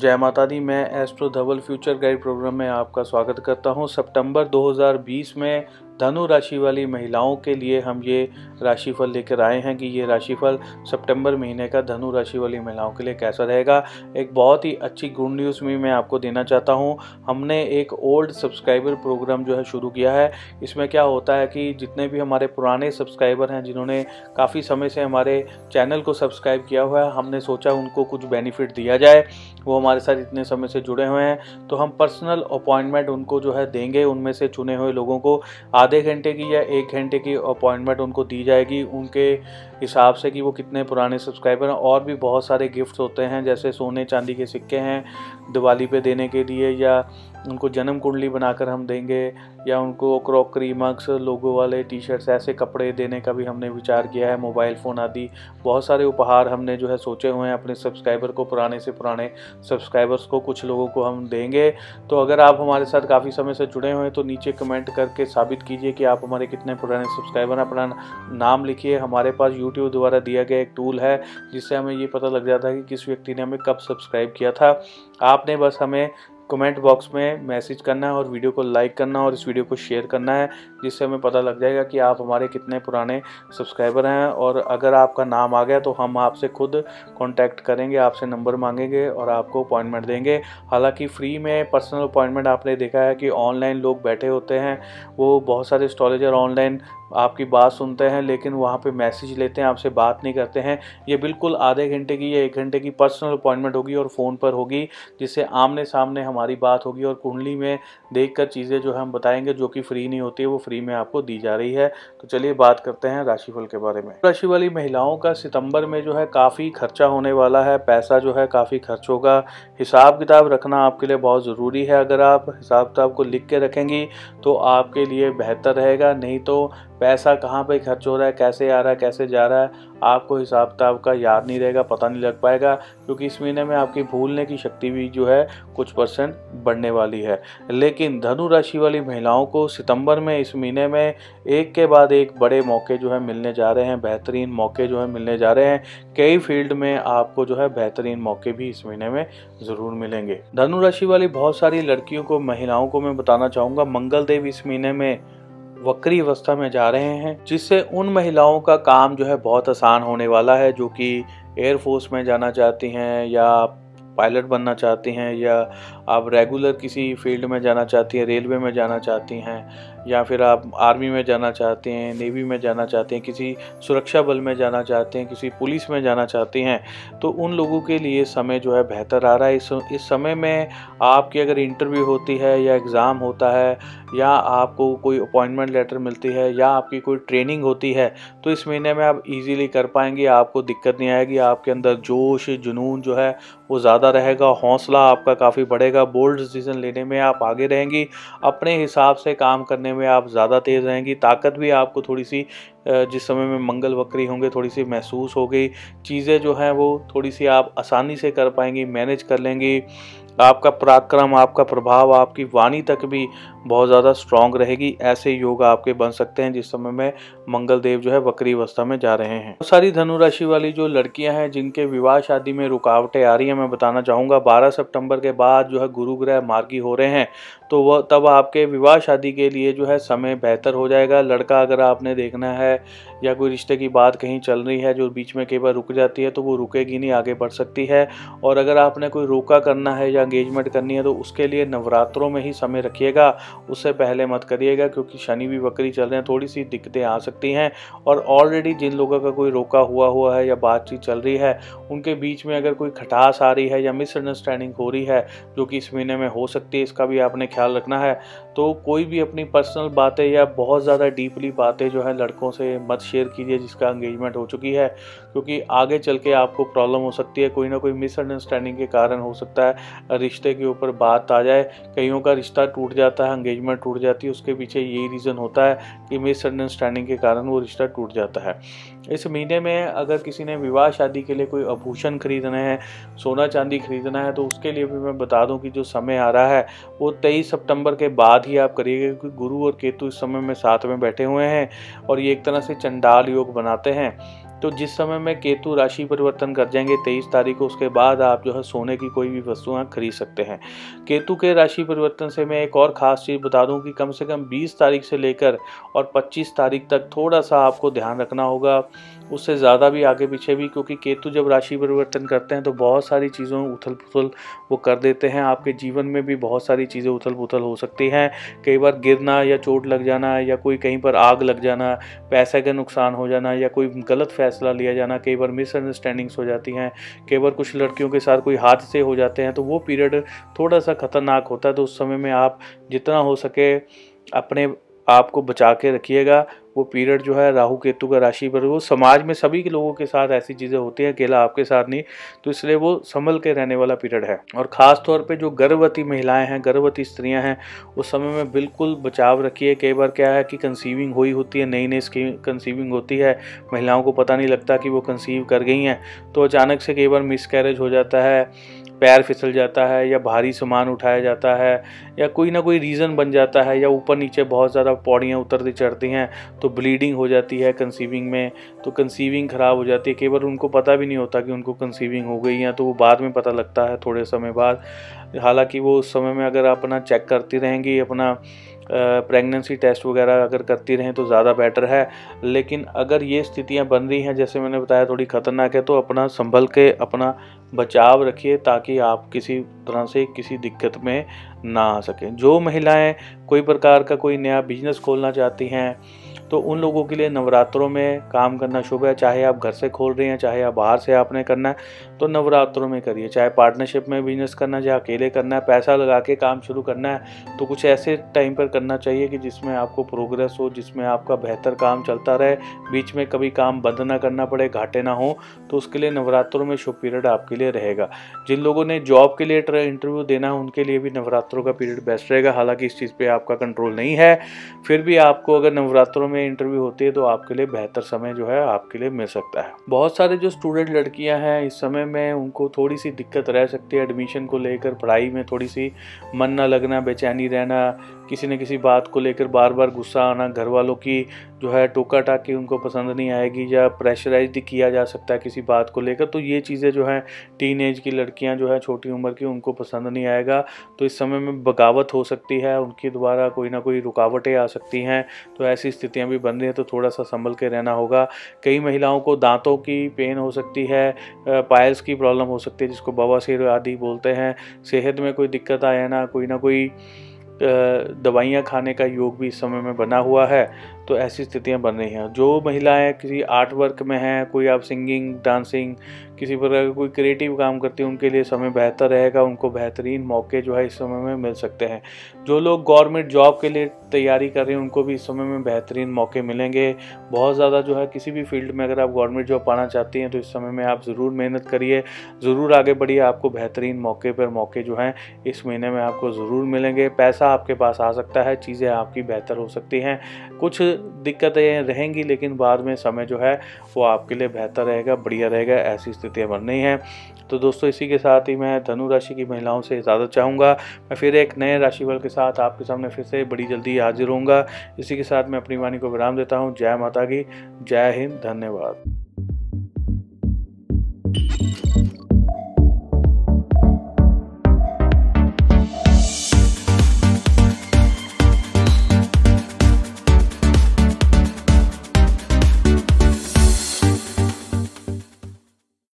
जय माता दी। मैं एस्ट्रो धवल फ्यूचर गाइड प्रोग्राम में आपका स्वागत करता हूं। सितंबर 2020 में धनु राशि वाली महिलाओं के लिए हम ये राशिफल लेकर आए हैं कि ये राशिफल सितंबर महीने का धनु राशि वाली महिलाओं के लिए कैसा रहेगा। एक बहुत ही अच्छी गुड न्यूज़ भी मैं आपको देना चाहता हूँ। हमने एक ओल्ड सब्सक्राइबर प्रोग्राम जो है शुरू किया है। इसमें क्या होता है कि जितने भी हमारे पुराने सब्सक्राइबर हैं, जिन्होंने काफ़ी समय से हमारे चैनल को सब्सक्राइब किया हुआ है, हमने सोचा उनको कुछ बेनिफिट दिया जाए। वो हमारे साथ इतने समय से जुड़े हुए हैं, तो हम पर्सनल अपॉइंटमेंट उनको जो है देंगे। उनमें से चुने हुए लोगों को आधे घंटे की या 1 घंटे की अपॉइंटमेंट उनको दी जाएगी, उनके हिसाब से कि वो कितने पुराने सब्सक्राइबर हैं। और भी बहुत सारे गिफ्ट्स होते हैं, जैसे सोने चांदी के सिक्के हैं दिवाली पे देने के लिए, या उनको जन्म कुंडली बनाकर हम देंगे, या उनको क्रॉकरी, मग्स, लोगो वाले टी शर्ट्स, ऐसे कपड़े देने का भी हमने विचार किया है, मोबाइल फ़ोन आदि। बहुत सारे उपहार हमने जो है सोचे हुए हैं अपने सब्सक्राइबर को, पुराने से पुराने सब्सक्राइबर्स को, कुछ लोगों को हम देंगे। तो अगर आप हमारे साथ काफ़ी समय से जुड़े हुए हैं तो नीचे कमेंट करके साबित कीजिए कि आप हमारे कितने पुराने सब्सक्राइबर हैं। अपना नाम लिखिए। हमारे पास यूट्यूब द्वारा दिया गया एक टूल है, जिससे हमें ये पता लग जाता है कि किस व्यक्ति ने हमें कब सब्सक्राइब किया था। आपने बस हमें कमेंट बॉक्स में मैसेज करना है और वीडियो को लाइक करना है और इस वीडियो को शेयर करना है, जिससे हमें पता लग जाएगा कि आप हमारे कितने पुराने सब्सक्राइबर हैं। और अगर आपका नाम आ गया तो हम आपसे खुद कांटेक्ट करेंगे, आपसे नंबर मांगेंगे और आपको अपॉइंटमेंट देंगे। हालांकि फ्री में पर्सनल अपॉइंटमेंट, आपने देखा है कि ऑनलाइन लोग बैठे होते हैं, वो बहुत सारे एस्ट्रोलॉजर ऑनलाइन आपकी बात सुनते हैं, लेकिन वहाँ पे मैसेज लेते हैं, आपसे बात नहीं करते हैं। ये बिल्कुल आधे घंटे की या 1 घंटे की पर्सनल अपॉइंटमेंट होगी और फ़ोन पर होगी, जिससे आमने सामने हमारी बात होगी और कुंडली में देखकर चीज़ें जो हम बताएंगे, जो कि फ्री नहीं होती है, वो फ्री में आपको दी जा रही है। तो चलिए बात करते हैं राशिफल के बारे में। राशि वाली महिलाओं का सितंबर में जो है काफ़ी खर्चा होने वाला है, पैसा जो है काफ़ी खर्च होगा। हिसाब किताब रखना आपके लिए बहुत ज़रूरी है। अगर आप हिसाब किताब को लिख के रखेंगी तो आपके लिए बेहतर रहेगा, नहीं तो पैसा कहाँ पे खर्च हो रहा है, कैसे आ रहा है, कैसे जा रहा है, आपको हिसाब किताब का याद नहीं रहेगा, पता नहीं लग पाएगा, क्योंकि इस महीने में आपकी भूलने की शक्ति भी जो है कुछ % बढ़ने वाली है। लेकिन धनु राशि वाली महिलाओं को सितंबर में इस महीने में एक के बाद एक बड़े मौके जो है मिलने जा रहे हैं, बेहतरीन मौके जो है मिलने जा रहे हैं। कई फील्ड में आपको जो है बेहतरीन मौके भी इस महीने में ज़रूर मिलेंगे। धनु राशि वाली बहुत सारी लड़कियों को, महिलाओं को मैं बताना चाहूँगा, मंगल देव इस महीने में वक्री अवस्था में जा रहे हैं, जिससे उन महिलाओं का काम जो है बहुत आसान होने वाला है, जो कि एयरफोर्स में जाना चाहती हैं, या पायलट बनना चाहती हैं, या आप रेगुलर किसी फील्ड में जाना चाहती हैं, रेलवे में जाना चाहती हैं, या फिर आप आर्मी में जाना चाहते हैं, नेवी में जाना चाहते हैं, किसी सुरक्षा बल में जाना चाहते हैं, किसी पुलिस में जाना चाहती हैं, तो उन लोगों के लिए समय जो है बेहतर आ रहा है। इस समय में आपकी अगर इंटरव्यू होती है, या एग्ज़ाम होता है, या आपको कोई अपॉइंटमेंट लेटर मिलती है, या आपकी कोई ट्रेनिंग होती है, तो इस महीने में आप ईज़िली कर पाएंगे, आपको दिक्कत नहीं आएगी। आपके अंदर जोश जुनून जो है वो ज़्यादा रहेगा, हौसला आपका काफ़ी बढ़ेगा, बोल्ड डिसीजन लेने में आप आगे रहेंगी, अपने हिसाब से काम करने में आप ज़्यादा तेज़ रहेंगी, ताकत भी आपको थोड़ी सी जिस समय में मंगल वक्री होंगे थोड़ी सी महसूस हो गई। चीज़ें जो हैं वो थोड़ी सी आप आसानी से कर पाएंगी, मैनेज कर लेंगी। आपका पराक्रम, आपका प्रभाव, आपकी वाणी तक भी बहुत ज़्यादा स्ट्रांग रहेगी। ऐसे योग आपके बन सकते हैं जिस समय में मंगल देव जो है वक्री अवस्था में जा रहे हैं। बहुत सारी धनु राशि वाली जो लड़कियां हैं, जिनके विवाह शादी में रुकावटें आ रही हैं, मैं बताना चाहूँगा 12 सितंबर के बाद जो है गुरु ग्रह मार्गी हो रहे हैं, तो वह तब आपके विवाह शादी के लिए जो है समय बेहतर हो जाएगा। लड़का अगर आपने देखना है, या कोई रिश्ते की बात कहीं चल रही है जो बीच में कई बार रुक जाती है, तो वो रुकेगी नहीं, आगे बढ़ सकती है। और अगर आपने कोई रोका करना है या एंगेजमेंट करनी है, तो उसके लिए नवरात्रों में ही समय रखिएगा, उससे पहले मत करिएगा, क्योंकि शनि भी वक्री चल रहे हैं, थोड़ी सी दिक्कतें आ सकती हैं। और ऑलरेडी जिन लोगों का कोई रोका हुआ है या बातचीत चल रही है, उनके बीच में अगर कोई खटास आ रही है या मिसअंडरस्टैंडिंग हो रही है, जो कि इस महीने में हो सकती है, इसका भी आपने ख्याल रखना है। तो कोई भी अपनी पर्सनल बातें या बहुत ज़्यादा डीपली बातें जो है लड़कों से मत शेयर कीजिए जिसका एंगेजमेंट हो चुकी है, क्योंकि आगे चल के आपको प्रॉब्लम हो सकती है, कोई ना कोई मिसअंडरस्टैंडिंग के कारण हो सकता है रिश्ते के ऊपर बात आ जाए। कईयों का रिश्ता टूट जाता है, एंगेजमेंट टूट जाती है, उसके पीछे यही रीज़न होता है कि मिसअंडरस्टैंडिंग के कारण वो रिश्ता टूट जाता है। इस महीने में अगर किसी ने विवाह शादी के लिए कोई आभूषण खरीदना है, सोना चांदी खरीदना है, तो उसके लिए भी मैं बता दूं कि जो समय आ रहा है वो 23 सितंबर के बाद ही आप करिएगा, क्योंकि गुरु और केतु इस समय में साथ में बैठे हुए हैं और ये एक तरह से चंडाल योग बनाते हैं। तो जिस समय में केतु राशि परिवर्तन कर जाएंगे 23 तारीख को, उसके बाद आप जो है सोने की कोई भी वस्तुएं खरीद सकते हैं। केतु के राशि परिवर्तन से मैं एक और ख़ास चीज़ बता दूं कि कम से कम 20 तारीख से लेकर और 25 तारीख तक थोड़ा सा आपको ध्यान रखना होगा, उससे ज़्यादा भी आगे पीछे भी, क्योंकि केतु जब राशि परिवर्तन करते हैं तो बहुत सारी चीज़ों में उथल पुथल वो कर देते हैं। आपके जीवन में भी बहुत सारी चीज़ें उथल पुथल हो सकती हैं, कई बार गिरना या चोट लग जाना या कोई कहीं पर आग लग जाना, पैसे का नुकसान हो जाना या कोई गलत फैसला लिया जाना, कई बार मिसअंडरस्टैंडिंग्स हो जाती हैं, कई बार कुछ लड़कियों के साथ कोई हादसे हो जाते हैं। तो वो पीरियड थोड़ा सा ख़तरनाक होता है, तो उस समय में आप जितना हो सके अपने आप को बचा के रखिएगा। वो पीरियड जो है राहु केतु का राशि पर, वो समाज में सभी के लोगों के साथ ऐसी चीज़ें होती हैं, अकेला आपके साथ नहीं, तो इसलिए वो संभल के रहने वाला पीरियड है। और ख़ास तौर पे जो गर्भवती महिलाएं हैं, गर्भवती स्त्रियां हैं, उस समय में बिल्कुल बचाव रखिए। कई बार क्या है कि कंसीविंग हुई होती है, नई नई स्कीम कंसीविंग होती है, महिलाओं को पता नहीं लगता कि वो कंसीव कर गई हैं, तो अचानक से कई बार मिसकैरेज हो जाता है, पैर फिसल जाता है या भारी सामान उठाया जाता है या कोई ना कोई रीज़न बन जाता है, या ऊपर नीचे बहुत ज़्यादा पौड़ियाँ उतरती चढ़ती हैं तो ब्लीडिंग हो जाती है कंसीविंग में, तो कंसीविंग ख़राब हो जाती है। कई बार उनको पता भी नहीं होता कि उनको कंसीविंग हो गई है, तो वो बाद में पता लगता है थोड़े समय बाद। हालांकि वो उस समय में अगर अपना चेक करती रहेंगी, अपना प्रेगनेंसी टेस्ट वगैरह अगर करती रहें तो ज़्यादा बेटर है। लेकिन अगर ये स्थितियां बन रही हैं, जैसे मैंने बताया थोड़ी ख़तरनाक है, तो अपना संभल के अपना बचाव रखिए ताकि आप किसी तरह से किसी दिक्कत में ना आ सकें। जो महिलाएं कोई प्रकार का कोई नया बिजनेस खोलना चाहती हैं तो उन लोगों के लिए नवरात्रों में काम करना शुभ है, चाहे आप घर से खोल रहे हैं चाहे आप बाहर से आपने करना है तो नवरात्रों में करिए। चाहे पार्टनरशिप में बिजनेस करना है चाहे अकेले करना है, पैसा लगा के काम शुरू करना है तो कुछ ऐसे टाइम पर करना चाहिए कि जिसमें आपको प्रोग्रेस हो, जिसमें आपका बेहतर काम चलता रहे, बीच में कभी काम बंद ना करना पड़े, घाटे ना हो, तो उसके लिए नवरात्रों में शुभ पीरियड आपके लिए रहेगा। जिन लोगों ने जॉब के लिए इंटरव्यू देना है उनके लिए भी नवरात्रों का पीरियड बेस्ट रहेगा। हालांकि इस चीज़ पर आपका कंट्रोल नहीं है, फिर भी आपको अगर नवरात्रों में इंटरव्यू होती है तो आपके लिए बेहतर समय जो है आपके लिए मिल सकता है। बहुत सारे जो स्टूडेंट लड़कियां हैं इस समय में उनको थोड़ी सी दिक्कत रह सकती है एडमिशन को लेकर, पढ़ाई में थोड़ी सी मन ना लगना, बेचैनी रहना, किसी न किसी बात को लेकर बार बार गुस्सा आना, घर वालों की जो है टोका टाकी उनको पसंद नहीं आएगी, या प्रेशराइज किया जा सकता है किसी बात को लेकर, तो ये चीज़ें जो है टीनेज की लड़कियां जो है छोटी उम्र की उनको पसंद नहीं आएगा। तो इस समय में बगावत हो सकती है, उनके द्वारा कोई ना कोई रुकावटें आ सकती हैं, तो ऐसी स्थितियां भी बन रही हैं, तो थोड़ा सा संभल के रहना होगा। कई महिलाओं को दांतों की पेन हो सकती है, पाइल्स की प्रॉब्लम हो सकती है जिसको बवासीर आदि बोलते हैं। सेहत में कोई दिक्कत आए ना कोई दवाइयाँ खाने का योग भी इस समय में बना हुआ है, तो ऐसी स्थितियाँ बन रही हैं। जो महिलाएं किसी आर्ट वर्क में हैं, कोई आप सिंगिंग डांसिंग किसी प्रकार का कोई क्रिएटिव काम करती हैं, उनके लिए समय बेहतर रहेगा, उनको बेहतरीन मौके जो है इस समय में मिल सकते हैं। जो लोग गवर्नमेंट जॉब के लिए तैयारी कर रहे हैं उनको भी इस समय में बेहतरीन मौके मिलेंगे। बहुत ज़्यादा जो है किसी भी फील्ड में अगर आप गवर्नमेंट जॉब पाना चाहती हैं तो इस समय में आप ज़रूर मेहनत करिए, ज़रूर आगे बढ़िए, आपको बेहतरीन मौके पर मौके जो हैं इस महीने में आपको ज़रूर मिलेंगे। पैसा आपके पास आ सकता है, चीज़ें आपकी बेहतर हो सकती हैं, कुछ दिक्कतें रहेंगी लेकिन बाद में समय जो है वो आपके लिए बेहतर रहेगा, बढ़िया रहेगा, ऐसी स्थितियाँ बन रही हैं। तो दोस्तों इसी के साथ ही मैं धनु राशि की महिलाओं से इजाज़त चाहूँगा। मैं फिर एक नए राशिफल के साथ आपके सामने फिर से बड़ी जल्दी हाजिर होऊंगा। इसी के साथ मैं अपनी वाणी को विराम देता हूँ। जय माता की, जय हिंद, धन्यवाद।